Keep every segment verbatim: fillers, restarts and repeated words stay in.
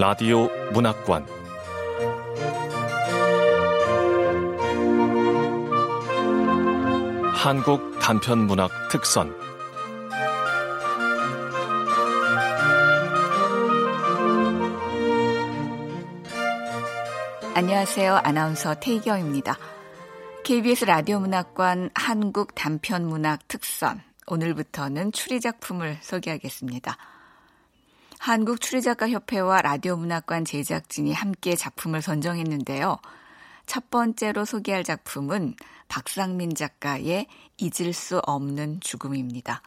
라디오 문학관 한국 단편문학 특선 안녕하세요. 아나운서 태희경입니다. 케이비에스 라디오문학관 한국 단편문학 특선 오늘부터는 추리작품을 소개하겠습니다. 한국추리작가협회와 라디오문학관 제작진이 함께 작품을 선정했는데요. 첫 번째로 소개할 작품은 박상민 작가의 잊을 수 없는 죽음입니다.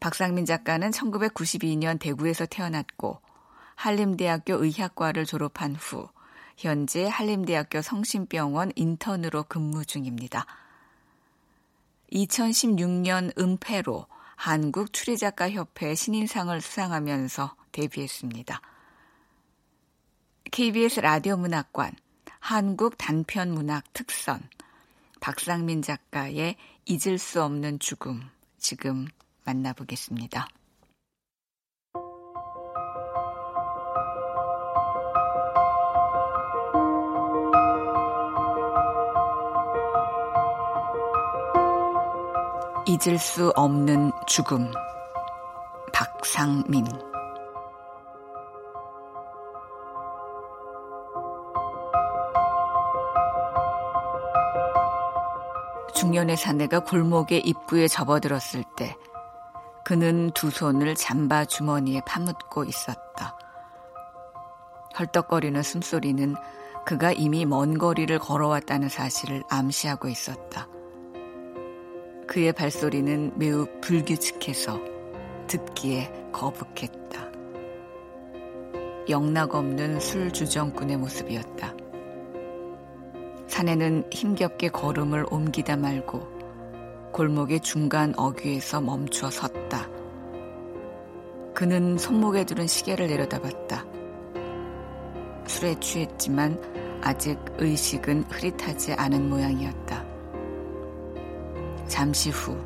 박상민 작가는 천구백구십이 년 대구에서 태어났고 한림대학교 의학과를 졸업한 후 현재 한림대학교 성심병원 인턴으로 근무 중입니다. 이천십육 년 은폐로 한국추리작가협회 신인상을 수상하면서 데뷔했습니다. 케이비에스 라디오문학관 한국단편문학특선 박상민 작가의 잊을 수 없는 죽음 지금 만나보겠습니다. 잊을 수 없는 죽음 박상민 중년의 사내가 골목의 입구에 접어들었을 때 그는 두 손을 잠바 주머니에 파묻고 있었다. 헐떡거리는 숨소리는 그가 이미 먼 거리를 걸어왔다는 사실을 암시하고 있었다. 그의 발소리는 매우 불규칙해서 듣기에 거북했다. 영락없는 술주정꾼의 모습이었다. 사내는 힘겹게 걸음을 옮기다 말고 골목의 중간 어귀에서 멈춰 섰다. 그는 손목에 두른 시계를 내려다봤다. 술에 취했지만 아직 의식은 흐릿하지 않은 모양이었다. 잠시 후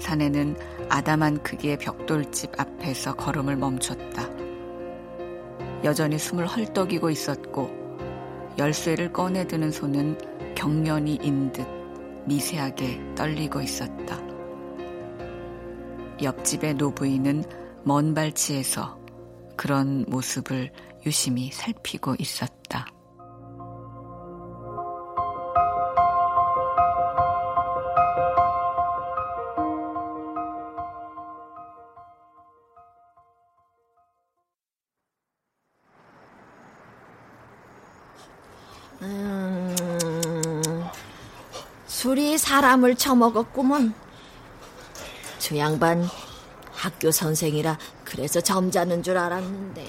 사내는 아담한 크기의 벽돌집 앞에서 걸음을 멈췄다. 여전히 숨을 헐떡이고 있었고 열쇠를 꺼내드는 손은 경련이 인 듯 미세하게 떨리고 있었다. 옆집의 노부인은 먼 발치에서 그런 모습을 유심히 살피고 있었다. 둘이 사람을 처먹었구먼. 저 양반 학교 선생이라 그래서 점잖은 줄 알았는데.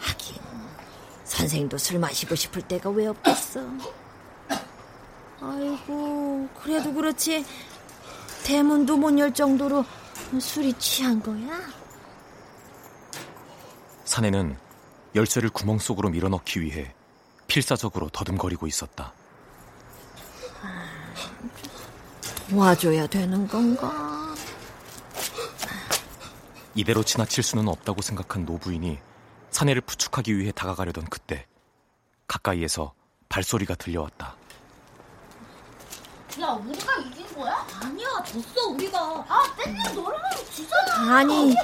하긴 선생도 술 마시고 싶을 때가 왜 없겠어. 아이고 그래도 그렇지 대문도 못 열 정도로 술이 취한 거야? 사내는 열쇠를 구멍 속으로 밀어넣기 위해 필사적으로 더듬거리고 있었다. 도와줘야 되는 건가? 이대로 지나칠 수는 없다고 생각한 노부인이 사내를 부축하기 위해 다가가려던 그때 가까이에서 발소리가 들려왔다. 야, 우리가 이긴 거야? 아니야, 졌어 우리가. 아, 맨날 너랑 지잖아. 아니,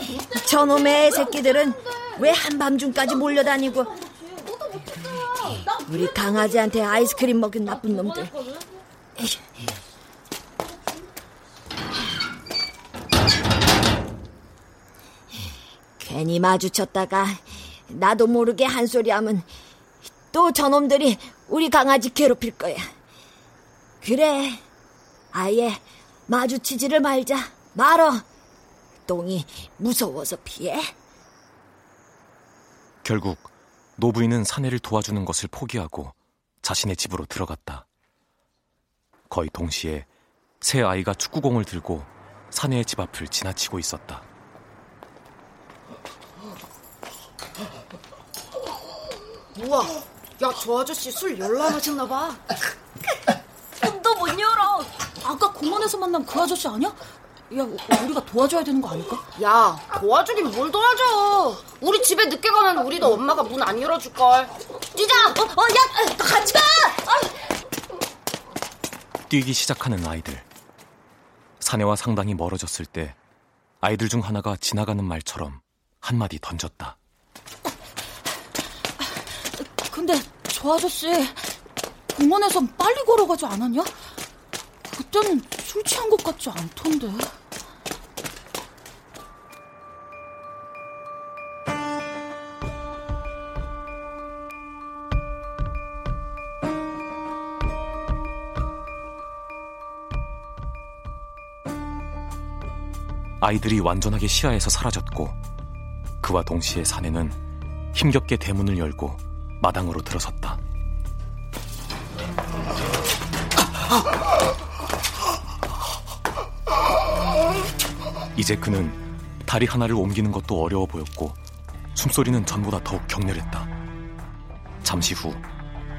저놈의 새끼들은 왜 한밤중까지 몰려다니고 우리 강아지한테 아이스크림 먹인 나쁜 놈들. 괜히 마주쳤다가 나도 모르게 한 소리 하면 또 저놈들이 우리 강아지 괴롭힐 거야. 그래, 아예 마주치지를 말자. 말어. 똥이 무서워서 피해. 결국 노부인은 사내를 도와주는 것을 포기하고 자신의 집으로 들어갔다. 거의 동시에 새 아이가 축구공을 들고 사내의 집 앞을 지나치고 있었다. 우와, 야, 저 아저씨 술 열나 마셨나 봐. 문도 못 열어. 아까 공원에서 만난 그 아저씨 아니야? 야, 우리가 도와줘야 되는 거 아닐까? 야, 도와주긴 뭘 도와줘. 우리 집에 늦게 가면 우리도 엄마가 문 안 열어줄걸. 뛰자! 어, 어, 야, 같이 가! 어. 뛰기 시작하는 아이들. 사내와 상당히 멀어졌을 때 아이들 중 하나가 지나가는 말처럼 한마디 던졌다. 근데 저 아저씨 공원에선 빨리 걸어가지 않았냐? 그때는 술 취한 것 같지 않던데. 아이들이 완전하게 시야에서 사라졌고 그와 동시에 사내는 힘겹게 대문을 열고 마당으로 들어섰다. 이제 그는 다리 하나를 옮기는 것도 어려워 보였고 숨소리는 전보다 더욱 격렬했다. 잠시 후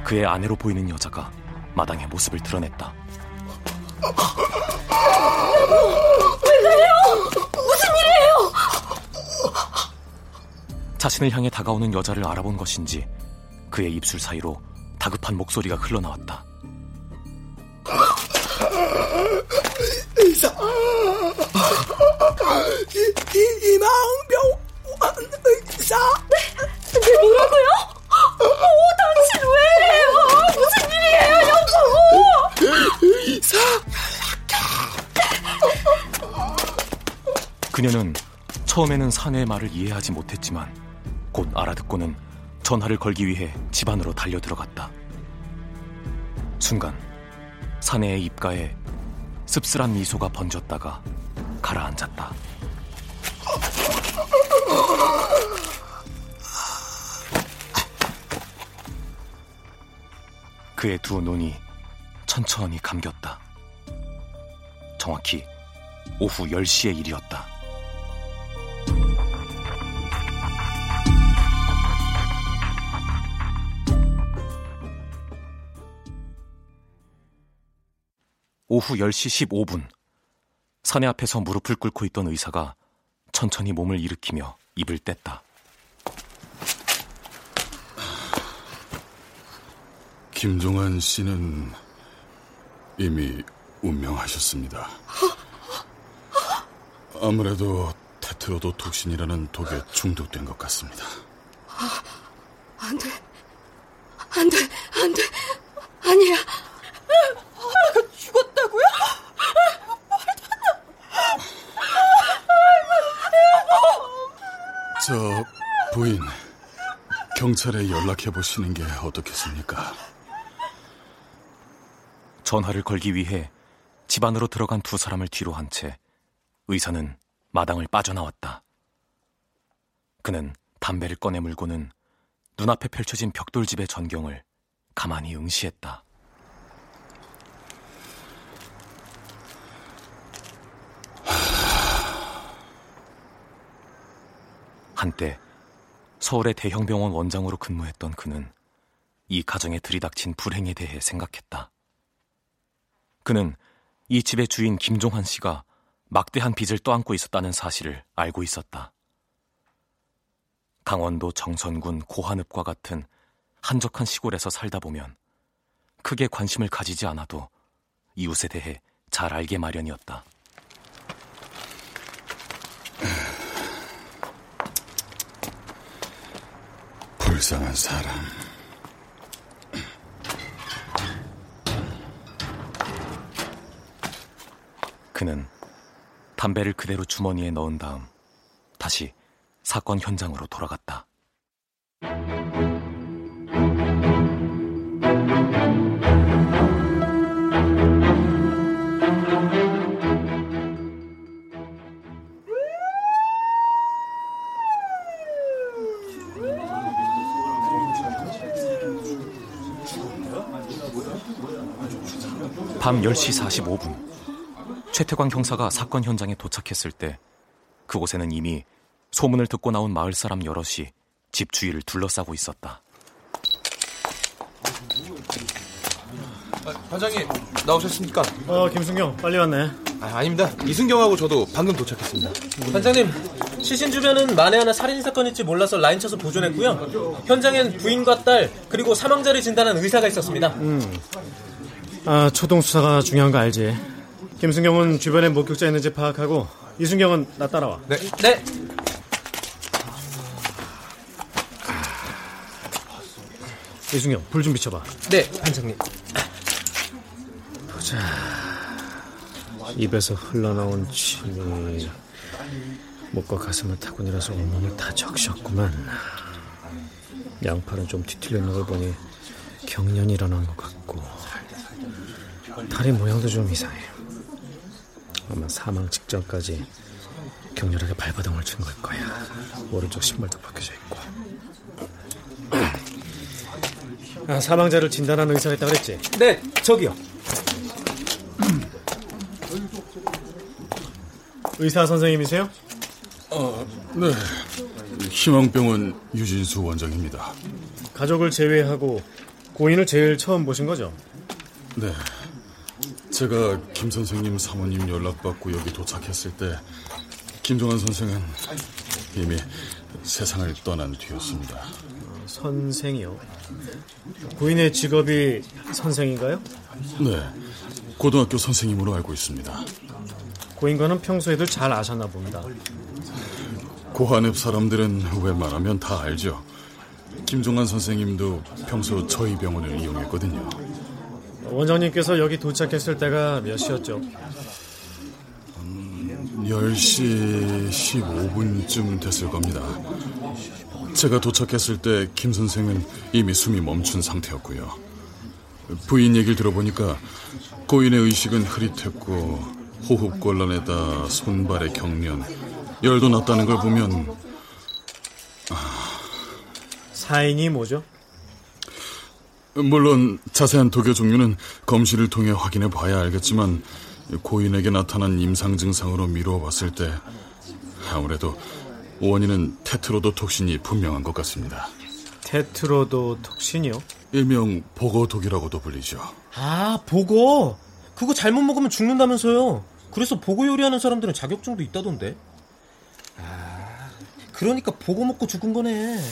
그의 아내로 보이는 여자가 마당의 모습을 드러냈다. 자신을 향해 다가오는 여자를 알아본 것인지 그의 입술 사이로 다급한 목소리가 흘러나왔다. 의사, 희망병원 의사. 네? 네, 뭐라고요? 어, 당신 왜 이래요? 무슨 일이에요, 여보? 의사, 그녀는 처음에는 사내의 말을 이해하지 못했지만 곧 알아듣고는 전화를 걸기 위해 집 안으로 달려들어갔다. 순간 사내의 입가에 씁쓸한 미소가 번졌다가 가라앉았다. 그의 두 눈이 천천히 감겼다. 정확히 오후 열 시의 일이었다. 오후 열 시 십오 분, 사내 앞에서 무릎을 꿇고 있던 의사가 천천히 몸을 일으키며 입을 뗐다. 김종환 씨는 이미 운명하셨습니다. 아무래도 테트로도톡신이라는 독에 중독된 것 같습니다. 아, 안 돼, 안 돼, 안 돼, 아니야. 저 부인, 경찰에 연락해보시는 게 어떻겠습니까? 전화를 걸기 위해 집 안으로 들어간 두 사람을 뒤로 한 채 의사는 마당을 빠져나왔다. 그는 담배를 꺼내 물고는 눈앞에 펼쳐진 벽돌집의 전경을 가만히 응시했다. 한때 서울의 대형병원 원장으로 근무했던 그는 이 가정에 들이닥친 불행에 대해 생각했다. 그는 이 집의 주인 김종환 씨가 막대한 빚을 떠안고 있었다는 사실을 알고 있었다. 강원도 정선군 고한읍과 같은 한적한 시골에서 살다 보면 크게 관심을 가지지 않아도 이웃에 대해 잘 알게 마련이었다. 불쌍한 사람. 그는 담배를 그대로 주머니에 넣은 다음 다시 사건 현장으로 돌아갔다. 밤 열 시 사십오 분, 최태광 형사가 사건 현장에 도착했을 때 그곳에는 이미 소문을 듣고 나온 마을 사람 여럿이 집 주위를 둘러싸고 있었다. 아, 반장님 나오셨습니까? 아, 김승경 빨리 왔네. 아, 아닙니다. 이순경하고 저도 방금 도착했습니다. 반장님, 시신 주변은 만에 하나 살인사건일지 몰라서 라인 쳐서 보존했고요. 현장엔 부인과 딸, 그리고 사망자를 진단한 의사가 있었습니다. 음. 아, 초동 수사가 중요한 거 알지. 김순경은 주변에 목격자 있는지 파악하고, 이순경은 나 따라와. 네. 네. 이순경, 불 좀 비춰봐. 네, 반장님. 보자. 입에서 흘러나온 침이 목과 가슴을 타고내려서 온몸을 다 적셨구만. 양팔은 좀 뒤틀리는 걸 보니 경련이 일어난 것 같고, 다리 모양도 좀 이상해. 아마 사망 직전까지 격렬하게 발바닥을 친 걸 거야. 오른쪽 신발도 벗겨져 있고. 아, 사망자를 진단하는 의사가 있다고 그랬지? 네, 저기요. 의사 선생님이세요? 어, 네. 희망병원 유진수 원장입니다. 가족을 제외하고 고인을 제일 처음 보신 거죠? 네. 제가 김 선생님 사모님 연락받고 여기 도착했을 때 김종환 선생은 이미 세상을 떠난 뒤였습니다. 선생이요? 고인의 직업이 선생인가요? 네, 고등학교 선생님으로 알고 있습니다. 고인과는 평소에도 잘 아셨나 봅니다. 고한읍 사람들은 웬만하면 다 알죠. 김종환 선생님도 평소 저희 병원을 이용했거든요. 원장님께서 여기 도착했을 때가 몇 시였죠? 음, 열 시 십오 분쯤 됐을 겁니다. 제가 도착했을 때 김 선생은 이미 숨이 멈춘 상태였고요. 부인 얘기를 들어보니까 고인의 의식은 흐릿했고 호흡곤란에다 손발의 경련, 열도 났다는 걸 보면... 아... 사인이 뭐죠? 물론 자세한 독여 종류는 검시를 통해 확인해 봐야 알겠지만 고인에게 나타난 임상 증상으로 미루어 봤을 때 아무래도 원인은 테트로도톡신이 분명한 것 같습니다. 테트로도톡신이요? 일명 보고독이라고도 불리죠. 아, 보고! 그거 잘못 먹으면 죽는다면서요. 그래서 보고 요리하는 사람들은 자격증도 있다던데. 아, 그러니까 보고 먹고 죽은 거네.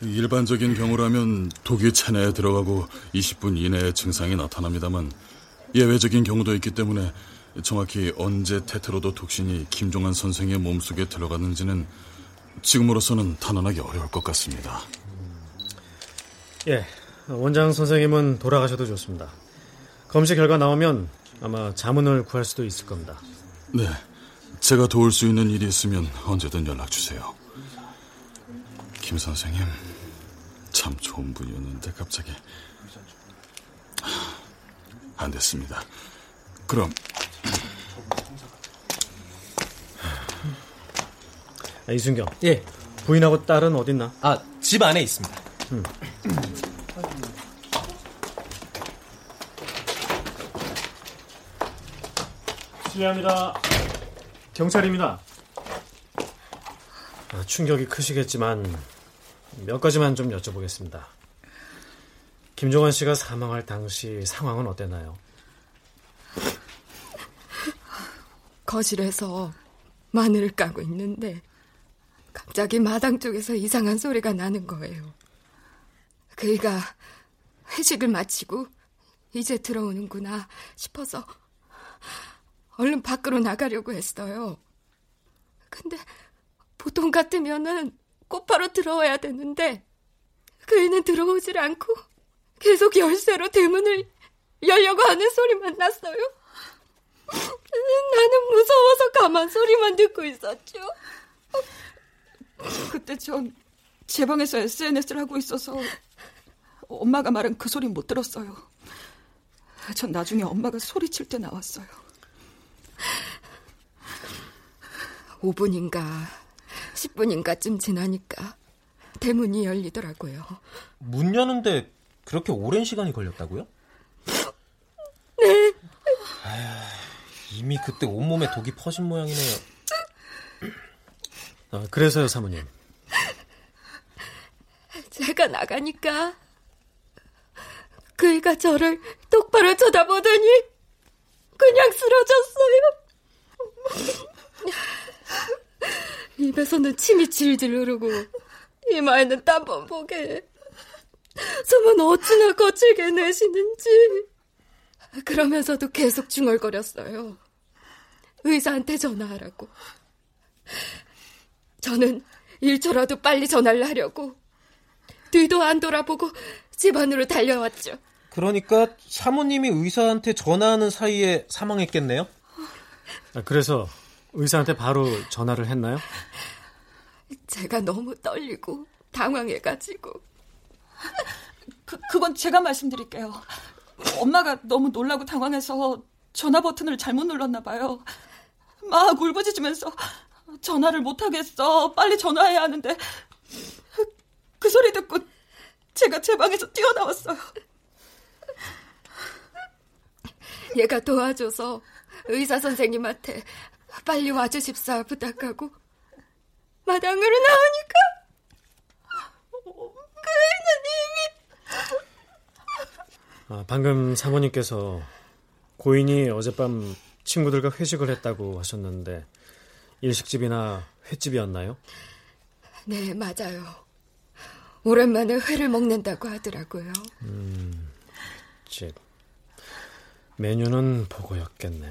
일반적인 경우라면 독이 체내에 들어가고 이십 분 이내에 증상이 나타납니다만 예외적인 경우도 있기 때문에 정확히 언제 테트로도톡신이 김종환 선생의 몸속에 들어갔는지는 지금으로서는 단언하기 어려울 것 같습니다. 예, 원장 선생님은 돌아가셔도 좋습니다. 검시 결과 나오면 아마 자문을 구할 수도 있을 겁니다. 네, 제가 도울 수 있는 일이 있으면 언제든 연락 주세요. 김 선생님 참 좋은 분이었는데 갑자기 안 됐습니다. 그럼 아, 이순경. 예. 부인하고 딸은 어딨나? 아, 집 안에 있습니다. 음. 실례합니다. 경찰입니다. 아, 충격이 크시겠지만 몇 가지만 좀 여쭤보겠습니다. 김종환 씨가 사망할 당시 상황은 어땠나요? 거실에서 마늘을 까고 있는데 갑자기 마당 쪽에서 이상한 소리가 나는 거예요. 그이가 회식을 마치고 이제 들어오는구나 싶어서 얼른 밖으로 나가려고 했어요. 근데 보통 같으면은 곧바로 들어와야 되는데 그이는 들어오질 않고 계속 열쇠로 대문을 열려고 하는 소리만 났어요. 나는 무서워서 가만 소리만 듣고 있었죠. 그때 전 제 방에서 에스엔에스를 하고 있어서 엄마가 말한 그 소리 못 들었어요. 전 나중에 엄마가 소리칠 때 나왔어요. 오 분인가 십 분인가쯤 지나니까 대문이 열리더라고요. 문 여는데 그렇게 오랜 시간이 걸렸다고요? 네. 아휴, 이미 그때 온몸에 독이 퍼진 모양이네요. 아, 그래서요, 사모님. 제가 나가니까 그이가 저를 똑바로 쳐다보더니 그냥 쓰러졌어요. 입에서는 침이 질질 흐르고 이마에는 땀범 보게 숨은 어찌나 거칠게 내쉬는지 그러면서도 계속 중얼거렸어요. 의사한테 전화하라고. 저는 일초라도 빨리 전화를 하려고 뒤도 안 돌아보고 집 안으로 달려왔죠. 그러니까 사모님이 의사한테 전화하는 사이에 사망했겠네요? 그래서 의사한테 바로 전화를 했나요? 제가 너무 떨리고 당황해가지고. 그, 그건 제가 말씀드릴게요. 엄마가 너무 놀라고 당황해서 전화 버튼을 잘못 눌렀나 봐요. 막 울부짖으면서 전화를 못하겠어, 빨리 전화해야 하는데 그 소리 듣고 제가 제 방에서 뛰어나왔어요. 얘가 도와줘서 의사 선생님한테 빨리 와주십사 부탁하고 마당으로 나오니까 그 애는 이미... 아, 방금 사모님께서 고인이 어젯밤 친구들과 회식을 했다고 하셨는데 일식집이나 횟집이었나요? 네, 맞아요. 오랜만에 회를 먹는다고 하더라고요. 음, 즉 메뉴는 보고였겠네.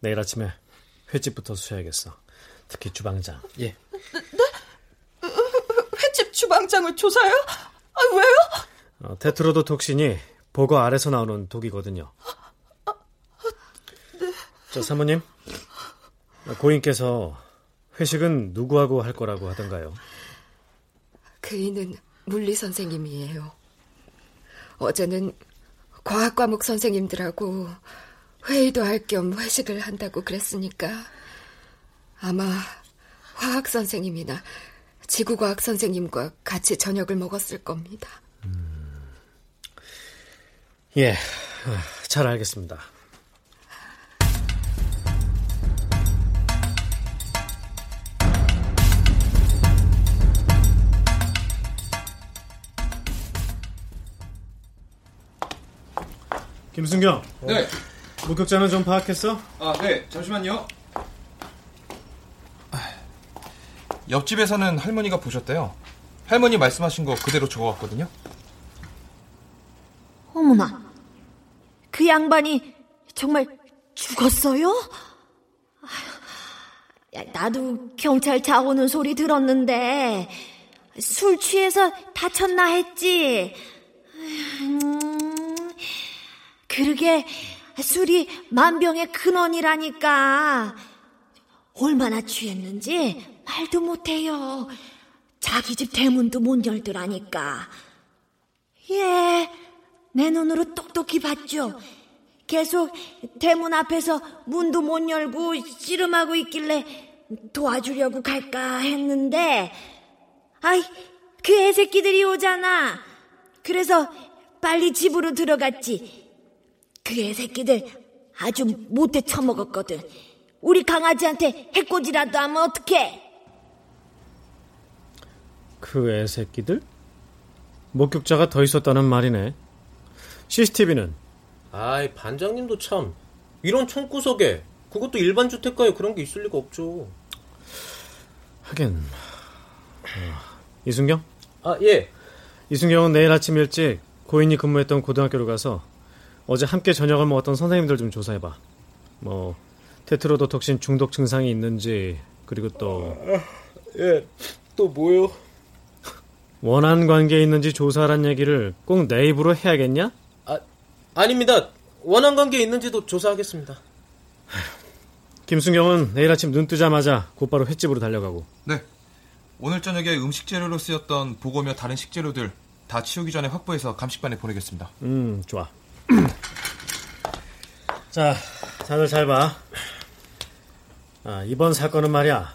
내일 아침에 횟집부터 수여야겠어. 특히 주방장. 예. 네? 횟집 주방장을 조사해요? 아, 왜요? 어, 테트로도톡신이 보거 알에서 나오는 독이거든요. 아, 아, 네. 자, 사모님, 고인께서 회식은 누구하고 할 거라고 하던가요? 그이는 물리 선생님이에요. 어제는 과학 과목 선생님들하고 회의도 할 겸 회식을 한다고 그랬으니까 아마 화학 선생님이나 지구과학 선생님과 같이 저녁을 먹었을 겁니다. 음. 예, 잘 알겠습니다. 김순경. 네. 목격자는 좀 파악했어? 아, 네. 잠시만요. 옆집에서는 할머니가 보셨대요. 할머니 말씀하신 거 그대로 적어왔거든요. 어머나, 그 양반이 정말 죽었어요? 야, 나도 경찰 차 오는 소리 들었는데 술 취해서 다쳤나 했지. 음, 그러게 술이 만병의 근원이라니까. 얼마나 취했는지 말도 못해요. 자기 집 대문도 못 열더라니까. 예, 내 눈으로 똑똑히 봤죠. 계속 대문 앞에서 문도 못 열고 씨름하고 있길래 도와주려고 갈까 했는데 아이, 그 애새끼들이 오잖아. 그래서 빨리 집으로 들어갔지. 그 애새끼들 아주 못돼 처먹었거든. 우리 강아지한테 해코지라도 하면 어떡해. 그 애새끼들? 목격자가 더 있었다는 말이네. 씨씨티비는? 아이, 반장님도 참. 이런 총구석에, 그것도 일반 주택가에 그런 게 있을 리가 없죠. 하긴. 아, 이순경? 아, 예. 이순경은 내일 아침 일찍 고인이 근무했던 고등학교로 가서 어제 함께 저녁을 먹었던 선생님들 좀 조사해봐. 뭐 테트로도톡신 중독 증상이 있는지, 그리고 또... 아, 예, 또 뭐요? 원한 관계에 있는지 조사하란 얘기를 꼭 내 입으로 해야겠냐? 아, 아닙니다. 원한 관계에 있는지도 조사하겠습니다. 김순경은 내일 아침 눈 뜨자마자 곧바로 횟집으로 달려가고. 네. 오늘 저녁에 음식 재료로 쓰였던 보고며 다른 식재료들 다 치우기 전에 확보해서 감식반에 보내겠습니다. 음, 좋아. 자, 다들 잘 봐. 아, 이번 사건은 말이야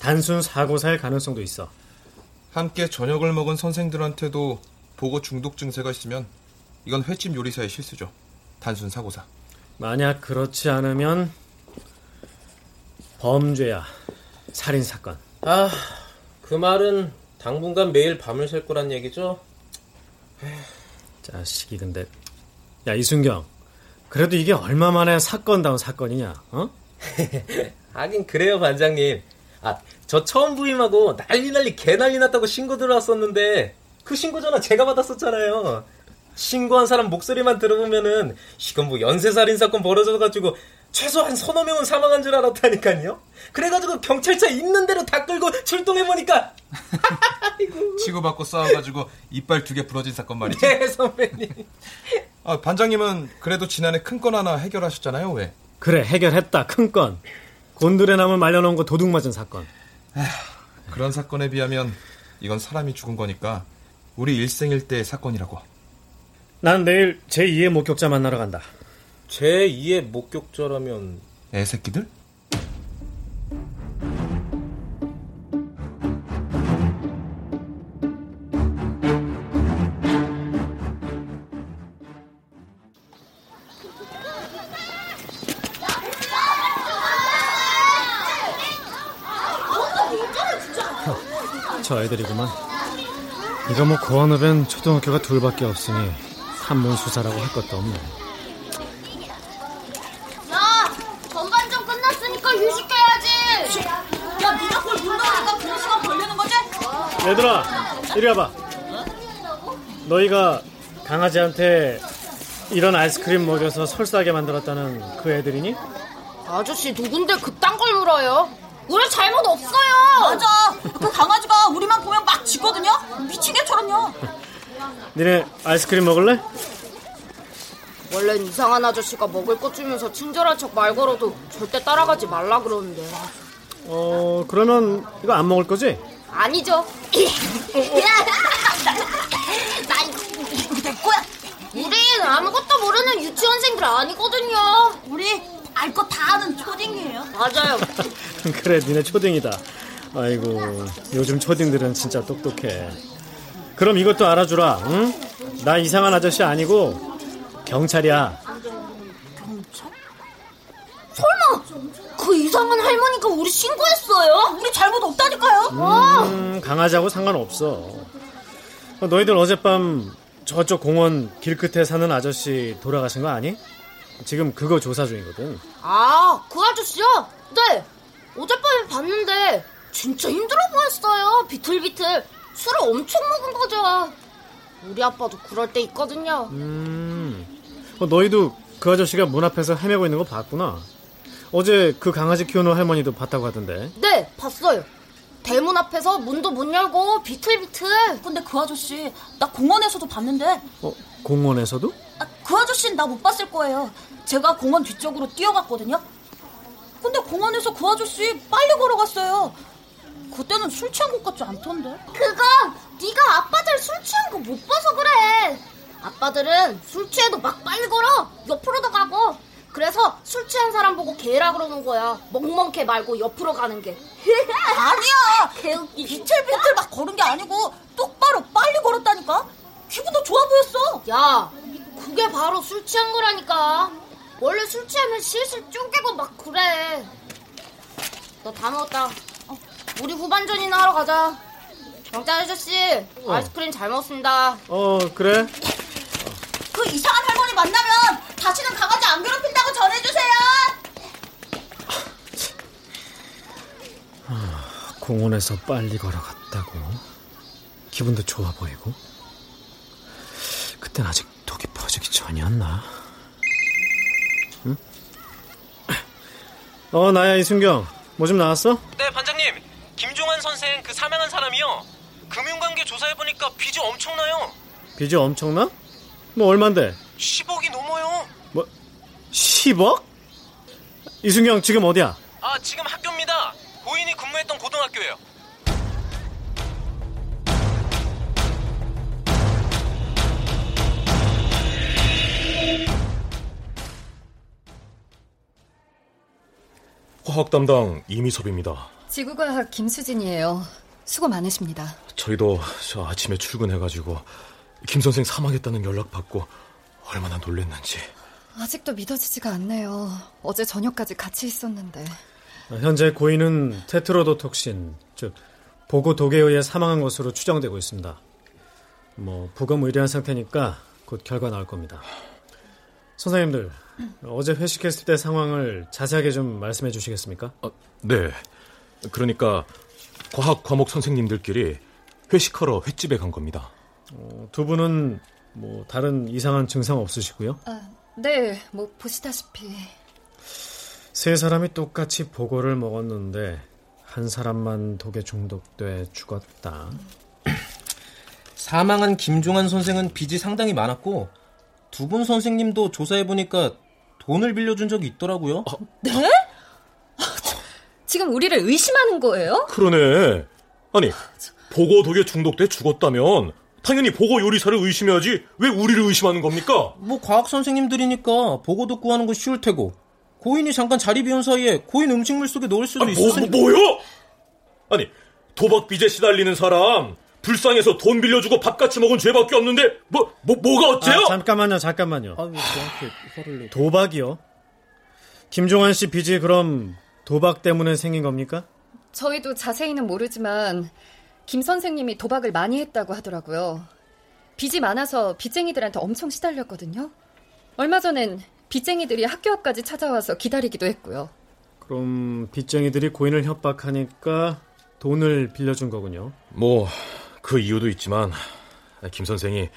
단순 사고사일 가능성도 있어. 함께 저녁을 먹은 선생들한테도 보고 중독 증세가 있으면 이건 횟집 요리사의 실수죠. 단순 사고사. 만약 그렇지 않으면 범죄야. 살인사건. 아, 그 말은 당분간 매일 밤을 샐 거란 얘기죠? 에휴. 자식이 근데. 야, 이순경, 그래도 이게 얼마만에 사건다운 사건이냐, 어? 하긴 그래요, 반장님. 아, 저 처음 부임하고 난리 난리 개 난리 났다고 신고 들어왔었는데 그 신고 전화 제가 받았었잖아요. 신고한 사람 목소리만 들어보면은 이건 뭐 연쇄살인사건 벌어져가지고 최소한 서너 명은 사망한 줄 알았다니까요. 그래가지고 경찰차 있는 대로 다 끌고 출동해보니까 치고받고 싸워가지고 이빨 두 개 부러진 사건 말이죠. 네, 선배님. 아, 반장님은 그래도 지난해 큰 건 하나 해결하셨잖아요. 왜? 그래, 해결했다. 큰 건. 곤드레 나물 말려놓은 거 도둑 맞은 사건. 에휴, 그런 사건에 비하면 이건 사람이 죽은 거니까 우리 일생일대의 사건이라고. 난 내일 제이의 목격자 만나러 간다. 제이의 목격자라면 애새끼들? 저 애들이구만. 이거 뭐 고원읍엔 초등학교가 둘밖에 없으니 한문 수사라고 할 것도 없네. 야, 전반 좀 끝났으니까 휴식해야지. 야, 무조건 운동하니까 두 시간 걸리는 거지? 얘들아, 이리 와봐. 너희가 강아지한테 이런 아이스크림 먹여서 설사하게 만들었다는 그 애들이니? 아저씨, 누군데 그딴 걸 물어요? 우리 잘못 없어요. 맞아. 그 강아지가 우리만 보면 막 짖거든요. 미친 애처럼요. 니네 아이스크림 먹을래? 원래 이상한 아저씨가 먹을 것 주면서 친절한 척 말 걸어도 절대 따라가지 말라 그러는데. 어, 그러면 이거 안 먹을 거지? 아니죠. 나 이거 내 거야. 우린 아무것도 모르는 유치원생들 아니거든요. 우리 알 거 다 아는 초딩이에요. 맞아요. 그래, 니네 초딩이다. 아이고, 요즘 초딩들은 진짜 똑똑해. 그럼 이것도 알아주라, 응? 나 이상한 아저씨 아니고 경찰이야. 경찰? 설마 그 이상한 할머니가 우리 신고했어요? 우리 잘못 없다니까요. 음, 강아지하고 상관없어. 너희들 어젯밤 저쪽 공원 길끝에 사는 아저씨 돌아가신 거 아니? 지금 그거 조사 중이거든. 아, 그 아저씨요? 네, 어젯밤에 봤는데 진짜 힘들어 보였어요. 비틀비틀 술을 엄청 먹은 거죠. 우리 아빠도 그럴 때 있거든요. 음, 어, 너희도 그 아저씨가 문 앞에서 헤매고 있는 거 봤구나. 어제 그 강아지 키우는 할머니도 봤다고 하던데. 네, 봤어요. 대문 앞에서 문도 문 열고 비틀비틀. 근데 그 아저씨 나 공원에서도 봤는데. 어, 공원에서도? 아, 그 아저씨는 나 못 봤을 거예요. 제가 공원 뒤쪽으로 뛰어갔거든요. 근데 공원에서 그 아저씨 빨리 걸어갔어요. 그때는 술 취한 것 같지 않던데. 그거 네가 아빠들 술 취한 거 못 봐서 그래. 아빠들은 술 취해도 막 빨리 걸어. 옆으로도 가고. 그래서 술 취한 사람 보고 개라 그러는 거야. 멍멍개 말고 옆으로 가는 게. 아니야, 비틀비틀 막 걸은 게 아니고 똑바로 빨리 걸었다니까. 기분도 좋아 보였어. 야, 그게 바로 술 취한 거라니까. 원래 술 취하면 실실 쫑깨고 막 그래. 너 다 먹었다. 우리 후반전이나 하러 가자. 경찰 아저씨, 어. 아이스크림 잘 먹었습니다. 어, 그래? 그 이상한 할머니 만나면 다시는 강아지 안 괴롭힌다고 전해주세요. 아, 공원에서 빨리 걸어갔다고. 기분도 좋아 보이고. 그땐 아직 독이 퍼지기 전이었나? 응? 어, 나야, 이순경. 뭐 좀 나왔어? 네, 반장님. 김종환 선생 그 사망한 사람이요. 금융관계 조사해보니까 빚이 엄청나요. 빚이 엄청나? 뭐 얼만데? 십억이 넘어요. 뭐? 십억? 이순경 지금 어디야? 아, 지금 학교입니다. 고인이 근무했던 고등학교예요. 화학 담당 이미섭입니다. 지구과학 김수진이에요. 수고 많으십니다. 저희도 저 아침에 출근해가지고 김 선생 사망했다는 연락 받고 얼마나 놀랬는지. 아직도 믿어지지가 않네요. 어제 저녁까지 같이 있었는데. 현재 고인은 테트로도톡신, 즉 보고 독에 의해 사망한 것으로 추정되고 있습니다. 뭐 부검 의뢰한 상태니까 곧 결과 나올 겁니다. 선생님들, 어제 회식했을 때 상황을 자세하게 좀 말씀해 주시겠습니까? 아, 네. 그러니까 과학 과목 선생님들끼리 회식하러 횟집에 간 겁니다. 어, 두 분은 뭐 다른 이상한 증상 없으시고요? 아, 네, 뭐 보시다시피 세 사람이 똑같이 보고를 먹었는데 한 사람만 독에 중독돼 죽었다. 사망한 김종환 선생은 빚이 상당히 많았고 두 분 선생님도 조사해보니까 돈을 빌려준 적이 있더라고요. 아, 네? 아, 저, 지금 우리를 의심하는 거예요? 그러네. 아니, 보고 독에 중독돼 죽었다면 당연히 보고 요리사를 의심해야지 왜 우리를 의심하는 겁니까? 뭐 과학 선생님들이니까 보고도 구하는 건 쉬울 테고 고인이 잠깐 자리 비운 사이에 고인 음식물 속에 넣을 수도 있었으니까. 뭐, 뭐요? 아니, 도박 빚에 시달리는 사람 불쌍해서 돈 빌려주고 밥같이 먹은 죄밖에 없는데 뭐, 뭐, 뭐가 어째요? 아, 잠깐만요 잠깐만요 아, 화를 도박이요? 김종환 씨 빚이 그럼 도박 때문에 생긴 겁니까? 저희도 자세히는 모르지만 김 선생님이 도박을 많이 했다고 하더라고요. 빚이 많아서 빚쟁이들한테 엄청 시달렸거든요. 얼마 전엔 빚쟁이들이 학교 앞까지 찾아와서 기다리기도 했고요. 그럼 빚쟁이들이 고인을 협박하니까 돈을 빌려준 거군요. 뭐 그 이유도 있지만 김 선생이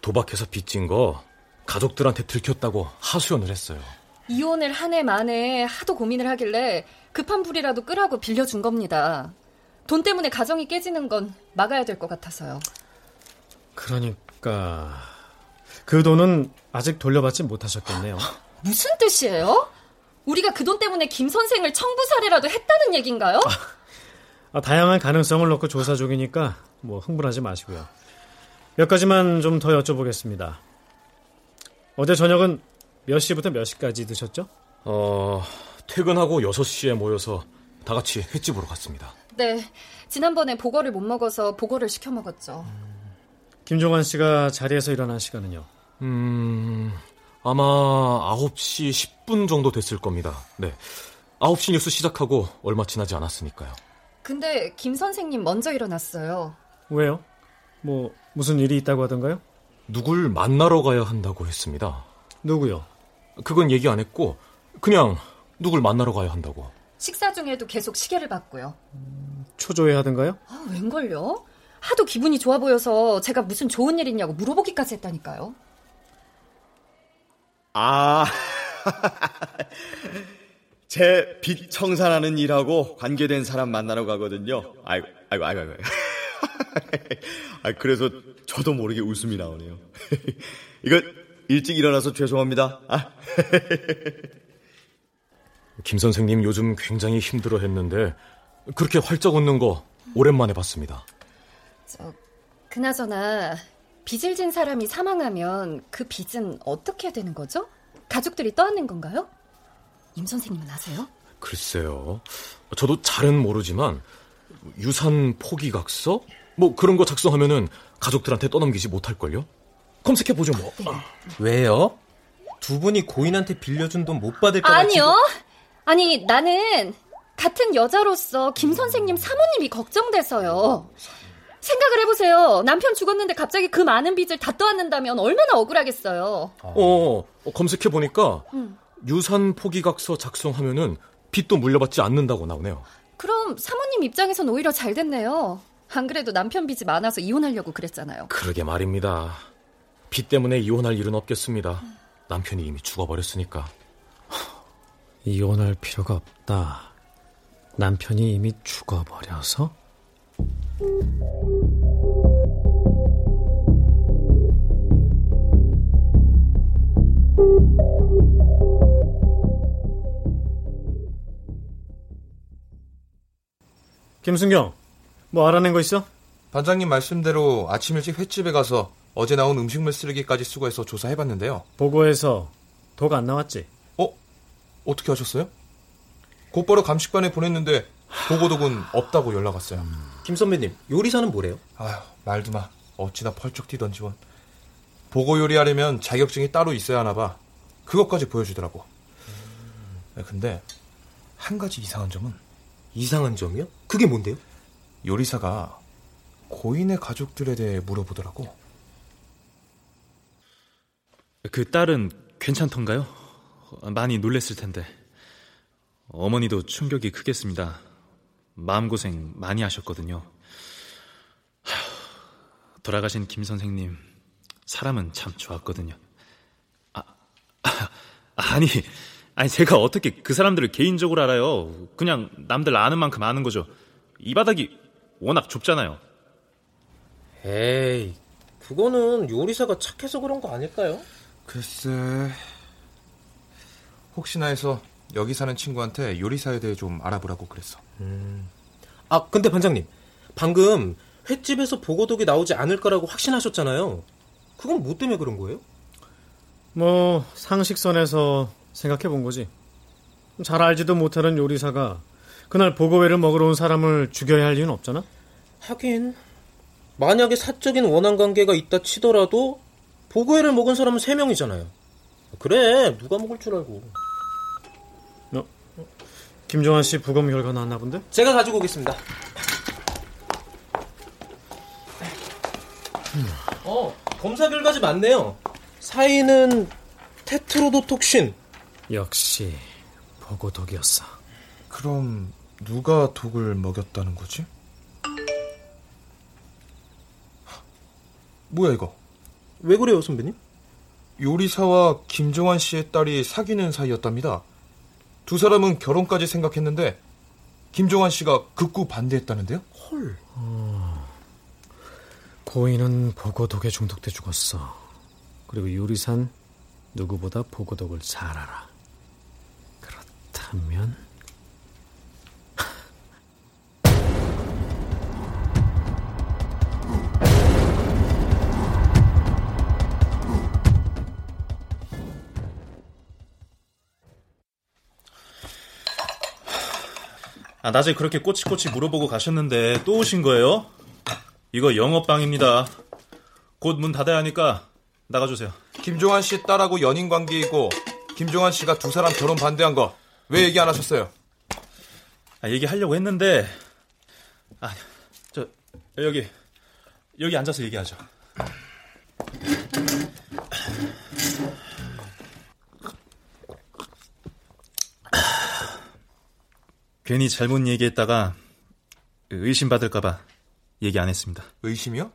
도박해서 빚진 거 가족들한테 들켰다고 하소연을 했어요. 이혼을 한 해 만에 하도 고민을 하길래 급한 불이라도 끄라고 빌려준 겁니다. 돈 때문에 가정이 깨지는 건 막아야 될 것 같아서요. 그러니까 그 돈은 아직 돌려받지 못하셨겠네요. 무슨 뜻이에요? 우리가 그 돈 때문에 김 선생을 청부살이라도 했다는 얘기인가요? 아, 다양한 가능성을 넣고 조사 중이니까 뭐 흥분하지 마시고요. 몇 가지만 좀 더 여쭤보겠습니다. 어제 저녁은 몇 시부터 몇 시까지 드셨죠? 어... 퇴근하고 여섯 시에 모여서 다 같이 횟집으로 갔습니다. 네, 지난번에 보거를 못 먹어서 보거를 시켜 먹었죠. 음, 김종환 씨가 자리에서 일어난 시간은요? 음... 아마 아홉 시 십 분 정도 됐을 겁니다. 네, 아홉 시 뉴스 시작하고 얼마 지나지 않았으니까요. 근데 김 선생님 먼저 일어났어요. 왜요? 뭐 무슨 일이 있다고 하던가요? 누굴 만나러 가야 한다고 했습니다. 누구요? 그건 얘기 안 했고 그냥 누굴 만나러 가야 한다고. 식사 중에도 계속 시계를 봤고요. 음, 초조해 하던가요? 아, 웬걸요? 하도 기분이 좋아 보여서 제가 무슨 좋은 일 있냐고 물어보기까지 했다니까요. 아... 제 빚 청산하는 일하고 관계된 사람 만나러 가거든요. 아이고, 아이고, 아이고, 아이고. 아, 그래서 저도 모르게 웃음이 나오네요. 이거 일찍 일어나서 죄송합니다. 아. 김 선생님 요즘 굉장히 힘들어 했는데 그렇게 활짝 웃는 거 오랜만에 봤습니다. 저, 그나저나 빚을 진 사람이 사망하면 그 빚은 어떻게 되는 거죠? 가족들이 떠안는 건가요? 임 선생님은 아세요? 글쎄요. 저도 잘은 모르지만 유산 포기각서? 뭐 그런 거 작성하면은 가족들한테 떠넘기지 못할걸요? 검색해보죠 뭐. 네. 아. 왜요? 두 분이 고인한테 빌려준 돈 못 받을까? 아니요. 같이... 아니 나는 같은 여자로서 김 선생님 사모님이 걱정돼서요. 생각을 해보세요. 남편 죽었는데 갑자기 그 많은 빚을 다 떠안는다면 얼마나 억울하겠어요. 어, 어 검색해보니까 음. 유산 포기각서 작성하면은 빚도 물려받지 않는다고 나오네요. 그럼 사모님 입장에선 오히려 잘 됐네요. 안 그래도 남편 빚이 많아서 이혼하려고 그랬잖아요. 그러게 말입니다. 빚 때문에 이혼할 일은 없겠습니다. 음. 남편이 이미 죽어버렸으니까. 이혼할 필요가 없다. 남편이 이미 죽어버려서? 김순경, 뭐 알아낸 거 있어? 반장님 말씀대로 아침 일찍 횟집에 가서 어제 나온 음식물 쓰레기까지 수거해서 조사해봤는데요. 보고에서 독 안 나왔지? 어? 어떻게 하셨어요? 곧바로 감식반에 보냈는데 보고독은 없다고 연락 왔어요. 음... 김 선배님, 요리사는 뭐래요? 아휴, 말도 마. 어찌나 펄쩍 뛰던지 원. 보고 요리하려면 자격증이 따로 있어야 하나 봐. 그것까지 보여주더라고. 음... 근데 한 가지 이상한 점은 이상한 점이요? 그게 뭔데요? 요리사가 고인의 가족들에 대해 물어보더라고. 그 딸은 괜찮던가요? 많이 놀랬을 텐데. 어머니도 충격이 크겠습니다. 마음고생 많이 하셨거든요. 하, 돌아가신 김 선생님, 사람은 참 좋았거든요. 아, 아, 아니, 아니 제가 어떻게 그 사람들을 개인적으로 알아요. 그냥 남들 아는 만큼 아는 거죠. 이 바닥이 워낙 좁잖아요. 에이, 그거는 요리사가 착해서 그런 거 아닐까요? 글쎄, 혹시나 해서 여기 사는 친구한테 요리사에 대해 좀 알아보라고 그랬어. 음. 아, 근데 반장님, 방금 횟집에서 보고독이 나오지 않을 거라고 확신하셨잖아요. 그건 뭐 때문에 그런 거예요? 뭐 상식선에서 생각해 본 거지. 잘 알지도 못하는 요리사가 그날 보고회를 먹으러 온 사람을 죽여야 할 이유는 없잖아? 하긴, 만약에 사적인 원한관계가 있다 치더라도 보고회를 먹은 사람은 세 명이잖아요. 그래, 누가 먹을 줄 알고. 어? 김종환 씨 부검 결과 나왔나 본데? 제가 가지고 오겠습니다. 음. 어, 검사 결과지 맞네요. 사인은 테트로도톡신. 역시 보고독이었어. 그럼 누가 독을 먹였다는 거지? 뭐야 이거? 왜 그래요, 선배님? 요리사와 김종환 씨의 딸이 사귀는 사이였답니다. 두 사람은 결혼까지 생각했는데 김종환 씨가 극구 반대했다는데요? 헐. 어, 고인은 보고독에 중독돼 죽었어. 그리고 요리사는 누구보다 보고독을 잘 알아. 그렇다면 아, 낮에 그렇게 꼬치꼬치 물어보고 가셨는데 또 오신 거예요? 이거 영업방입니다. 곧 문 닫아야 하니까 나가주세요. 김종환 씨 딸하고 연인관계이고 김종환 씨가 두 사람 결혼 반대한 거 왜 얘기 안 하셨어요? 아, 얘기하려고 했는데. 아, 저 여기 여기 앉아서 얘기하죠. 괜히 잘못 얘기했다가 의심받을까봐 얘기 안 했습니다. 의심이요?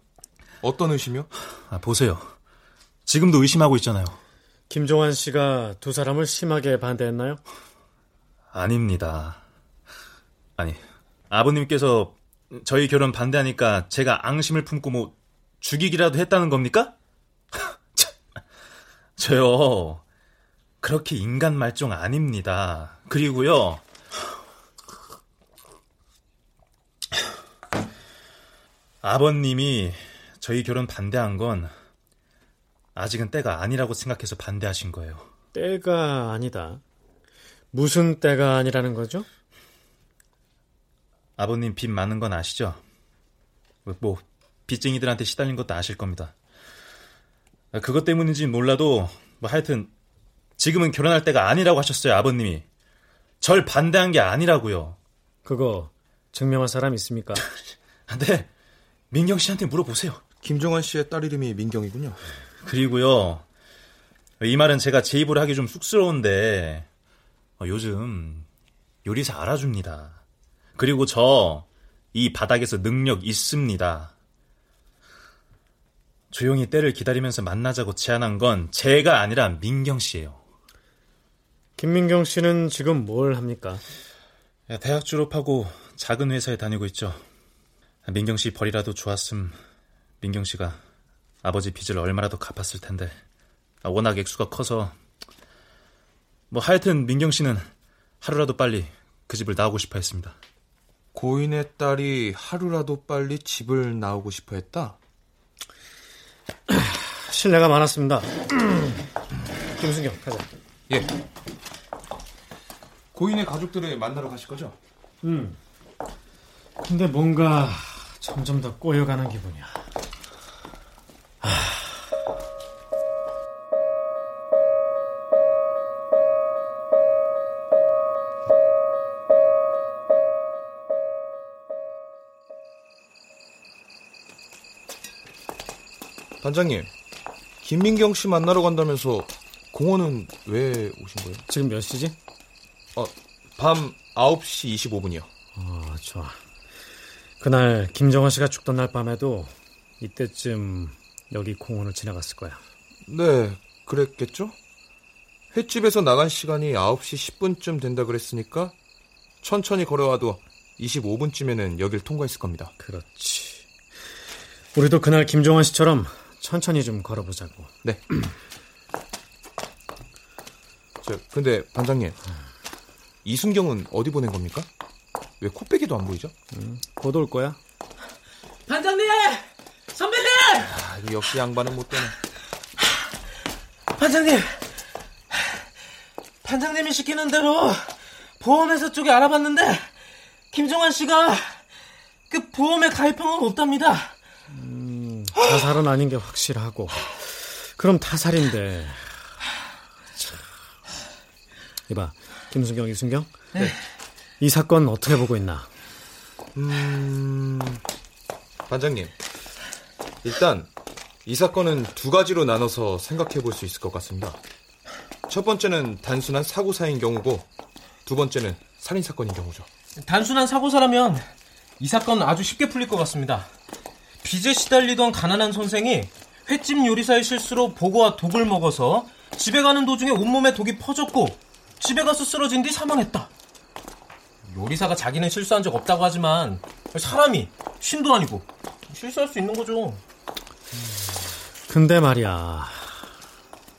어떤 의심이요? 아, 보세요. 지금도 의심하고 있잖아요. 김종환 씨가 두 사람을 심하게 반대했나요? 아닙니다. 아니, 아버님께서 저희 결혼 반대하니까 제가 앙심을 품고 뭐 죽이기라도 했다는 겁니까? 저요, 그렇게 인간 말종 아닙니다. 그리고요, 아버님이 저희 결혼 반대한 건 아직은 때가 아니라고 생각해서 반대하신 거예요. 때가 아니다. 무슨 때가 아니라는 거죠? 아버님 빚 많은 건 아시죠? 뭐 빚쟁이들한테 시달린 것도 아실 겁니다. 그것 때문인지 몰라도 뭐 하여튼 지금은 결혼할 때가 아니라고 하셨어요. 아버님이 절 반대한 게 아니라고요. 그거 증명할 사람 있습니까? 네, 민경 씨한테 물어보세요. 김종환 씨의 딸 이름이 민경이군요. 그리고요, 이 말은 제가 제 입으로 하기 좀 쑥스러운데 요즘 요리사 알아줍니다. 그리고 저 이 바닥에서 능력 있습니다. 조용히 때를 기다리면서 만나자고 제안한 건 제가 아니라 민경 씨예요. 김민경 씨는 지금 뭘 합니까? 대학 졸업하고 작은 회사에 다니고 있죠. 민경 씨 벌이라도 좋았음 민경 씨가 아버지 빚을 얼마라도 갚았을 텐데 워낙 액수가 커서 뭐 하여튼 민경 씨는 하루라도 빨리 그 집을 나오고 싶어 했습니다. 고인의 딸이 하루라도 빨리 집을 나오고 싶어 했다? 실례가 많았습니다. 김순경, 가자. 예. 고인의 가족들을 만나러 가실 거죠? 음. 근데 뭔가 점점 더 꼬여가는 기분이야. 아. 반장님, 김민경 씨 만나러 간다면서 공원은 왜 오신 거예요? 지금 몇 시지? 어, 밤 아홉 시 이십오 분이요. 아, 좋아. 그날 김정환 씨가 죽던 날 밤에도 이때쯤 여기 공원을 지나갔을 거야. 네, 그랬겠죠? 횟집에서 나간 시간이 아홉 시 십 분쯤 된다 그랬으니까 천천히 걸어와도 이십오 분쯤에는 여길 통과했을 겁니다. 그렇지. 우리도 그날 김종환 씨처럼 천천히 좀 걸어보자고. 네. 저, 근데 반장님, 이순경은 어디 보낸 겁니까? 왜 코빼기도 안 보이죠? 음, 곧 올 거야. 반장님! 선배님! 아, 역시 양반은 못 되네. 반장님! 반장님이 시키는 대로 보험회사 쪽에 알아봤는데 김종환 씨가 그 보험에 가입한 건 없답니다. 음, 자살은 아닌 게 확실하고 그럼 타살인데. 참. 이봐, 김순경, 이순경. 네. 이 사건 어떻게 보고 있나? 음, 반장님, 일단 이 사건은 두 가지로 나눠서 생각해 볼 수 있을 것 같습니다. 첫 번째는 단순한 사고사인 경우고, 두 번째는 살인사건인 경우죠. 단순한 사고사라면 이 사건 아주 쉽게 풀릴 것 같습니다. 빚에 시달리던 가난한 선생이 횟집 요리사의 실수로 보고와 독을 먹어서 집에 가는 도중에 온몸에 독이 퍼졌고 집에 가서 쓰러진 뒤 사망했다. 요리사가 자기는 실수한 적 없다고 하지만 사람이 신도 아니고 실수할 수 있는 거죠. 근데 말이야,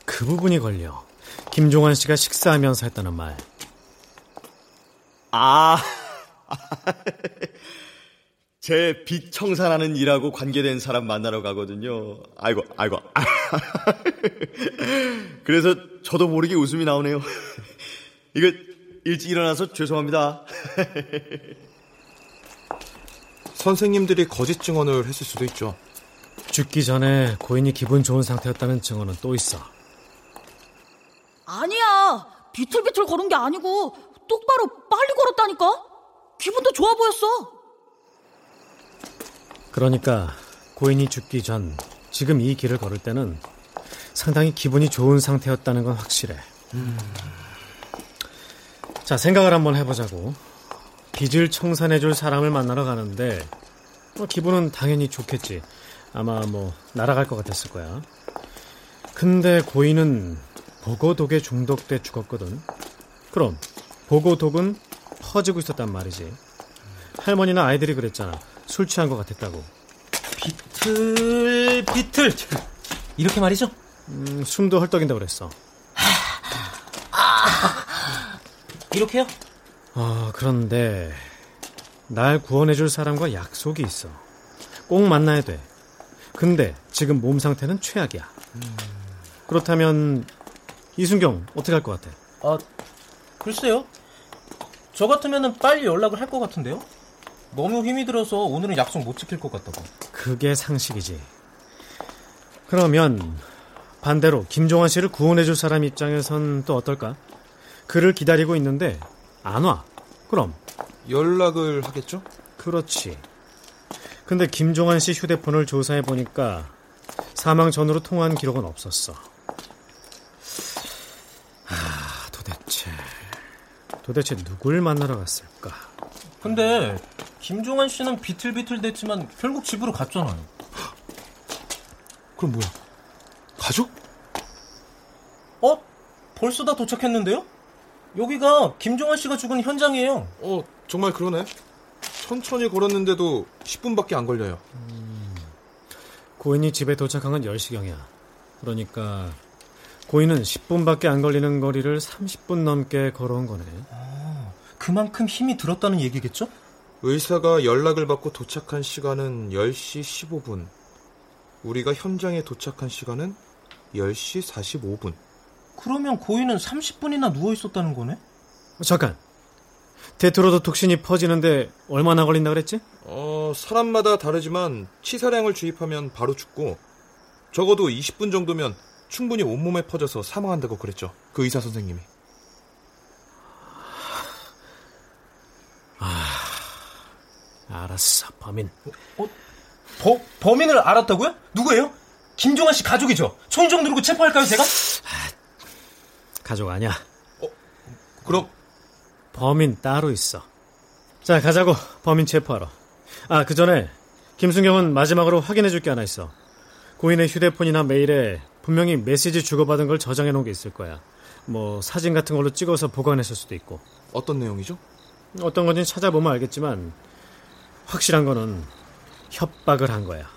그 부분이 걸려. 김종환 씨가 식사하면서 했다는 말. 아, 제 빚 청산하는 일하고 관계된 사람 만나러 가거든요. 아이고, 아이고. 아, 그래서 저도 모르게 웃음이 나오네요. 이거 일찍 일어나서 죄송합니다. 선생님들이 거짓 증언을 했을 수도 있죠. 죽기 전에 고인이 기분 좋은 상태였다는 증언은 또 있어. 아니야, 비틀비틀 걸은 게 아니고 똑바로 빨리 걸었다니까. 기분도 좋아 보였어. 그러니까 고인이 죽기 전 지금 이 길을 걸을 때는 상당히 기분이 좋은 상태였다는 건 확실해. 음. 자, 생각을 한번 해보자고. 빚을 청산해줄 사람을 만나러 가는데 뭐 기분은 당연히 좋겠지. 아마 뭐 날아갈 것 같았을 거야. 근데 고인은 보고독에 중독돼 죽었거든. 그럼 보고독은 퍼지고 있었단 말이지. 할머니나 아이들이 그랬잖아. 술 취한 것 같았다고. 비틀 비틀 이렇게 말이죠? 음, 숨도 헐떡인다 그랬어. 이렇게요? 아, 그런데 날 구원해줄 사람과 약속이 있어. 꼭 만나야 돼. 근데 지금 몸 상태는 최악이야. 음... 그렇다면 이순경 어떻게 할 것 같아? 아, 글쎄요. 저 같으면은 빨리 연락을 할 것 같은데요. 너무 힘이 들어서 오늘은 약속 못 지킬 것 같다고. 그게 상식이지. 그러면 반대로 김종환 씨를 구원해줄 사람 입장에선 또 어떨까? 그를 기다리고 있는데 안 와. 그럼 연락을 하겠죠? 그렇지. 근데 김종환 씨 휴대폰을 조사해보니까 사망 전으로 통화한 기록은 없었어. 아, 도대체 도대체 누굴 만나러 갔을까? 근데 김종환 씨는 비틀비틀 됐지만 결국 집으로 갔잖아요. 그럼 뭐야? 가족? 어? 벌써 다 도착했는데요? 여기가 김종환 씨가 죽은 현장이에요. 어, 정말 그러네. 천천히 걸었는데도 십 분밖에 안 걸려요. 음, 고인이 집에 도착한 건 열 시경이야. 그러니까 고인은 십 분밖에 안 걸리는 거리를 삼십 분 넘게 걸어온 거네. 아, 그만큼 힘이 들었다는 얘기겠죠? 의사가 연락을 받고 도착한 시간은 열 시 십오 분. 우리가 현장에 도착한 시간은 열 시 사십오 분. 그러면 고인은 삼십 분이나 누워있었다는 거네? 잠깐, 테트로도톡신이 퍼지는데 얼마나 걸린다 그랬지? 어, 사람마다 다르지만 치사량을 주입하면 바로 죽고 적어도 이십 분 정도면 충분히 온몸에 퍼져서 사망한다고 그랬죠, 그 의사 선생님이. 아, 알았어, 범인. 어? 어? 버, 범인을 알았다고요? 누구예요? 김종환 씨 가족이죠? 총정 들고 체포할까요, 제가? 가족 아니야. 어? 그럼? 범인 따로 있어. 자, 가자고. 범인 체포하러. 아, 그 전에 김순경은 마지막으로 확인해 줄 게 하나 있어. 고인의 휴대폰이나 메일에 분명히 메시지 주고받은 걸 저장해 놓은 게 있을 거야. 뭐 사진 같은 걸로 찍어서 보관했을 수도 있고. 어떤 내용이죠? 어떤 건지 찾아보면 알겠지만 확실한 거는 협박을 한 거야.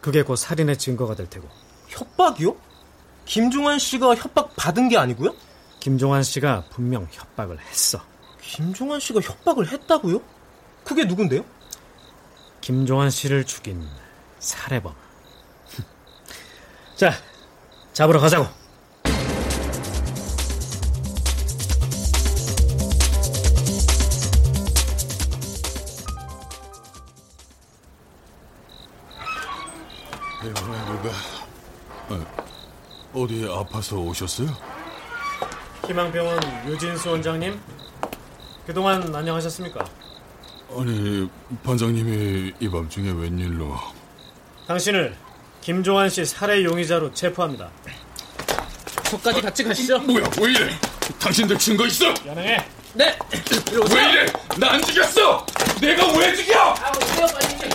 그게 곧 살인의 증거가 될 테고. 협박이요? 김종환 씨가 협박 받은 게 아니고요? 김종환 씨가 분명 협박을 했어. 김종환 씨가 협박을 했다고요? 그게 누군데요? 김종환 씨를 죽인 살해범. 자, 잡으러 가자고. 어디 아파서 오셨어요? 희망병원 유진수 원장님, 그동안 안녕하셨습니까? 아니, 반장님이 이 밤중에 웬일로? 당신을 김종환 씨 살해 용의자로 체포합니다. 저까지 아, 같이 가시죠. 뭐야, 왜 이래? 당신들 증거 있어? 연행해. 네. 왜 이래? 나 안 죽였어. 내가 왜 죽여? 아, 오세요 빨리.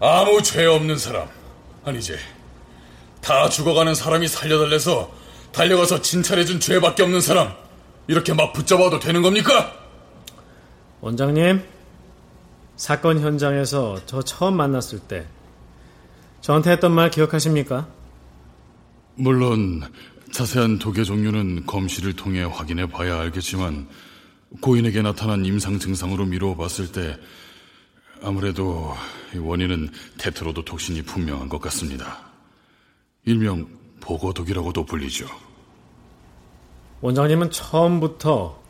아무 죄 없는 사람, 아니지, 다 죽어가는 사람이 살려달래서 달려가서 진찰해준 죄밖에 없는 사람, 이렇게 막 붙잡아도 되는 겁니까? 원장님, 사건 현장에서 저 처음 만났을 때 저한테 했던 말 기억하십니까? 물론 자세한 독의 종류는 검시를 통해 확인해봐야 알겠지만, 고인에게 나타난 임상 증상으로 미루어 봤을 때 아무래도 원인은 테트로도톡신이 분명한 것 같습니다. 일명 보거독이라고도 불리죠. 원장님은 처음부터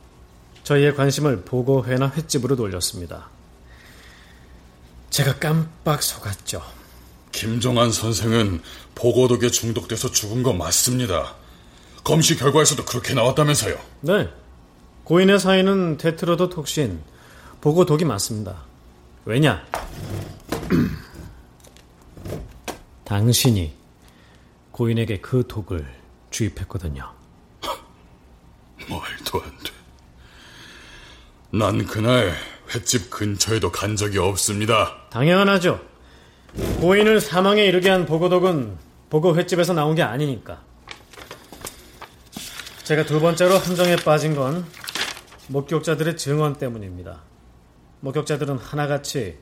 저희의 관심을 보거회나 횟집으로 돌렸습니다. 제가 깜빡 속았죠. 김종환 선생은 보거독에 중독돼서 죽은 거 맞습니다. 검시 결과에서도 그렇게 나왔다면서요. 네, 고인의 사인은 테트로도톡신, 보거독이 맞습니다. 왜냐? 당신이 고인에게 그 독을 주입했거든요. 말도 안 돼. 난 그날 횟집 근처에도 간 적이 없습니다. 당연하죠. 고인을 사망에 이르게 한 보거독은 보거 횟집에서 나온 게 아니니까. 제가 두 번째로 함정에 빠진 건 목격자들의 증언 때문입니다. 목격자들은 하나같이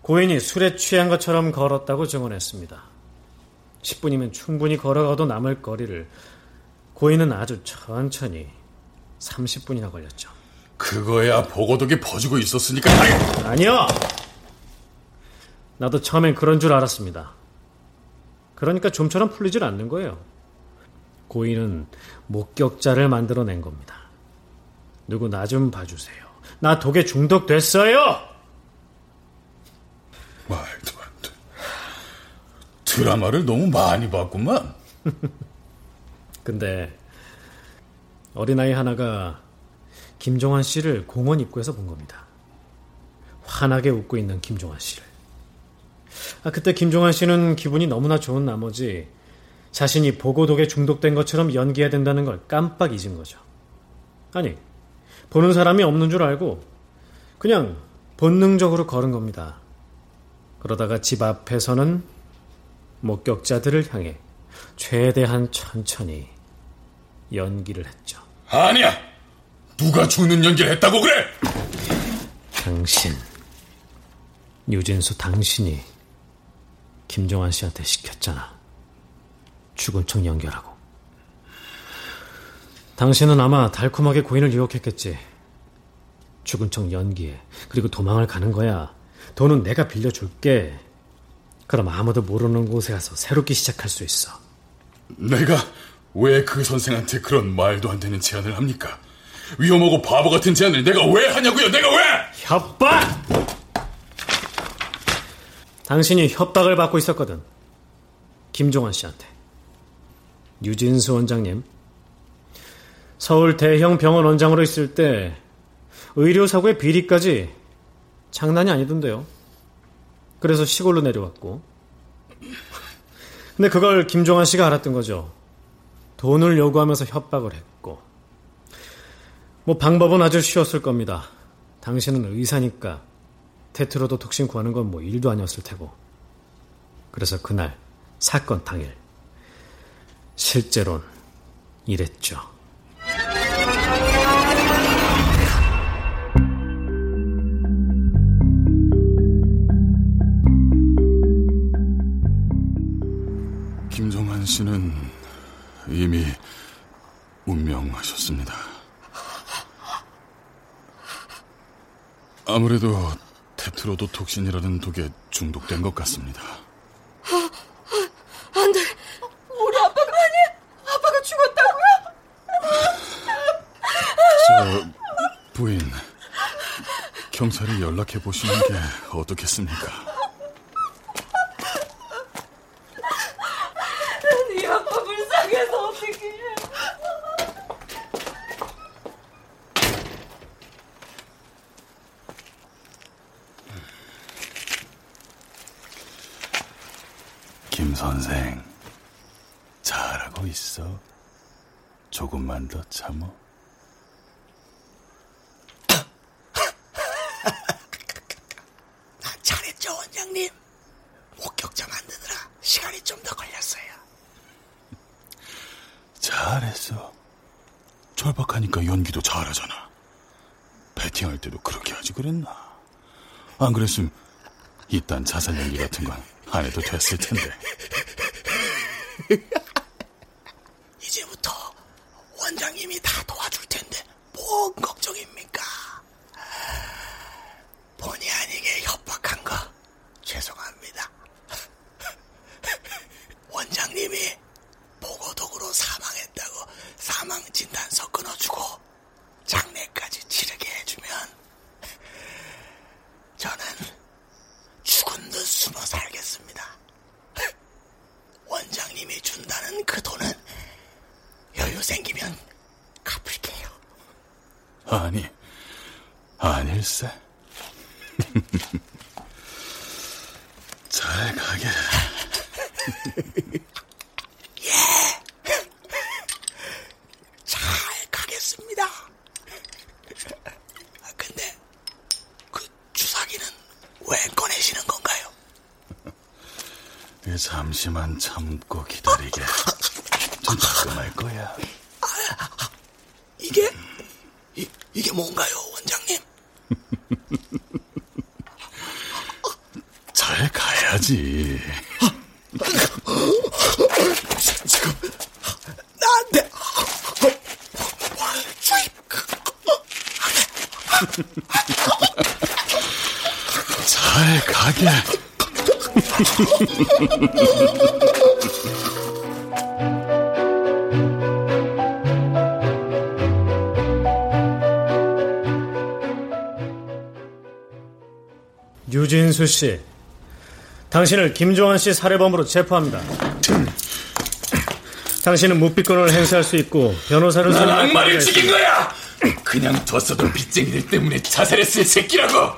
고인이 술에 취한 것처럼 걸었다고 증언했습니다. 십 분이면 충분히 걸어가도 남을 거리를 고인은 아주 천천히 삼십 분이나 걸렸죠. 그거야 보거독이 퍼지고 있었으니까. 아니요! 나도 처음엔 그런 줄 알았습니다. 그러니까 좀처럼 풀리질 않는 거예요. 고인은 목격자를 만들어낸 겁니다. 누구 나 좀 봐주세요. 나 독에 중독됐어요. 말도 안 돼. 드라마를 너무 많이 봤구만. 근데 어린아이 하나가 김종환 씨를 공원 입구에서 본 겁니다. 환하게 웃고 있는 김종환 씨를. 아, 그때 김종환 씨는 기분이 너무나 좋은 나머지 자신이 보고독에 중독된 것처럼 연기해야 된다는 걸 깜빡 잊은 거죠. 아니, 보는 사람이 없는 줄 알고 그냥 본능적으로 걸은 겁니다. 그러다가 집 앞에서는 목격자들을 향해 최대한 천천히 연기를 했죠. 아니야! 누가 죽는 연기를 했다고 그래! 당신, 유진수 당신이 김종환 씨한테 시켰잖아. 죽은 척 연기하라고. 당신은 아마 달콤하게 고인을 유혹했겠지. 죽은 척 연기해. 그리고 도망을 가는 거야. 돈은 내가 빌려줄게. 그럼 아무도 모르는 곳에 가서 새롭게 시작할 수 있어. 내가 왜 그 선생한테 그런 말도 안 되는 제안을 합니까? 위험하고 바보 같은 제안을 내가 왜 하냐고요? 내가 왜! 협박! 당신이 협박을 받고 있었거든, 김종환 씨한테. 유진수 원장님. 서울 대형 병원 원장으로 있을 때 의료사고의 비리까지 장난이 아니던데요. 그래서 시골로 내려왔고. 근데 그걸 김종환 씨가 알았던 거죠. 돈을 요구하면서 협박을 했고. 뭐 방법은 아주 쉬웠을 겁니다. 당신은 의사니까 테트로도톡신 구하는 건 뭐 일도 아니었을 테고. 그래서 그날 사건 당일 실제론 이랬죠. 김종환 씨는 이미 운명하셨습니다. 아무래도 테트로도톡신이라는 독에 중독된 것 같습니다. 안 돼. 우리 아빠가 아니 아빠가 죽었다고요? 저 부인, 경찰에 연락해보시는 게 어떻겠습니까? 네 아빠 불쌍해서 어떡해. 김 선생, 잘하고 있어. 조금만 더 참어. 잘했죠, 원장님. 목격자 만드느라 시간이 좀 더 걸렸어요. 잘했어. 절박하니까 연기도 잘하잖아. 배팅할 때도 그렇게 하지 그랬나? 안 그랬으면 이딴 자살 연기 같은 건 안 해도 됐을 텐데. 이제부터 원장님이 다 도와줄 텐데 뭔 걱정입니까? 본의 아니게 협박한 거 죄송합니다. 원장님이 보고독으로 사망했다고 사망진단서 끊어주고 장례까지 치르게 해주면 저는 죽은 듯 숨어 살겠습니다. 원장님이 준다는 그 돈은 여유 생기면 갚을게요. 아니, 아닐세. 잘 가게. 예, 잘 가겠습니다. 근데 그 주사기는 왜 꺼내시는 건가요? 잠시만 참고 기다리게. 좀 따끔할 거야. 아, 이게 이, 이게 뭔가요, 원장님? 잘 가야지. 지금 나한테 월주입. 잘 가게. 유진수 씨, 당신을 김종환 씨 살해범으로 체포합니다. 당신은 묵비권을 행사할 수 있고 변호사를 난 악마를 죽인 거야. 그냥 뒀어도 빚쟁이들 때문에 자살했을 새끼라고.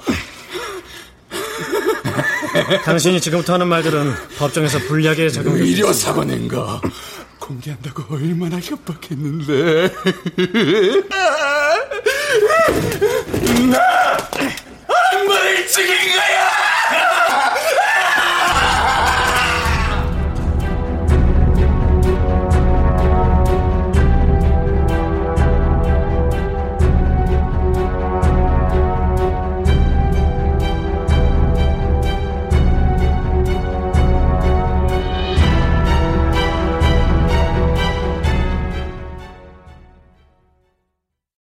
당신이 지금부터 하는 말들은 법정에서 불리하게 작용됩니다. 의료사고 낸 거 공개한다고 얼마나 협박했는데. 나 악마를 죽인 거야.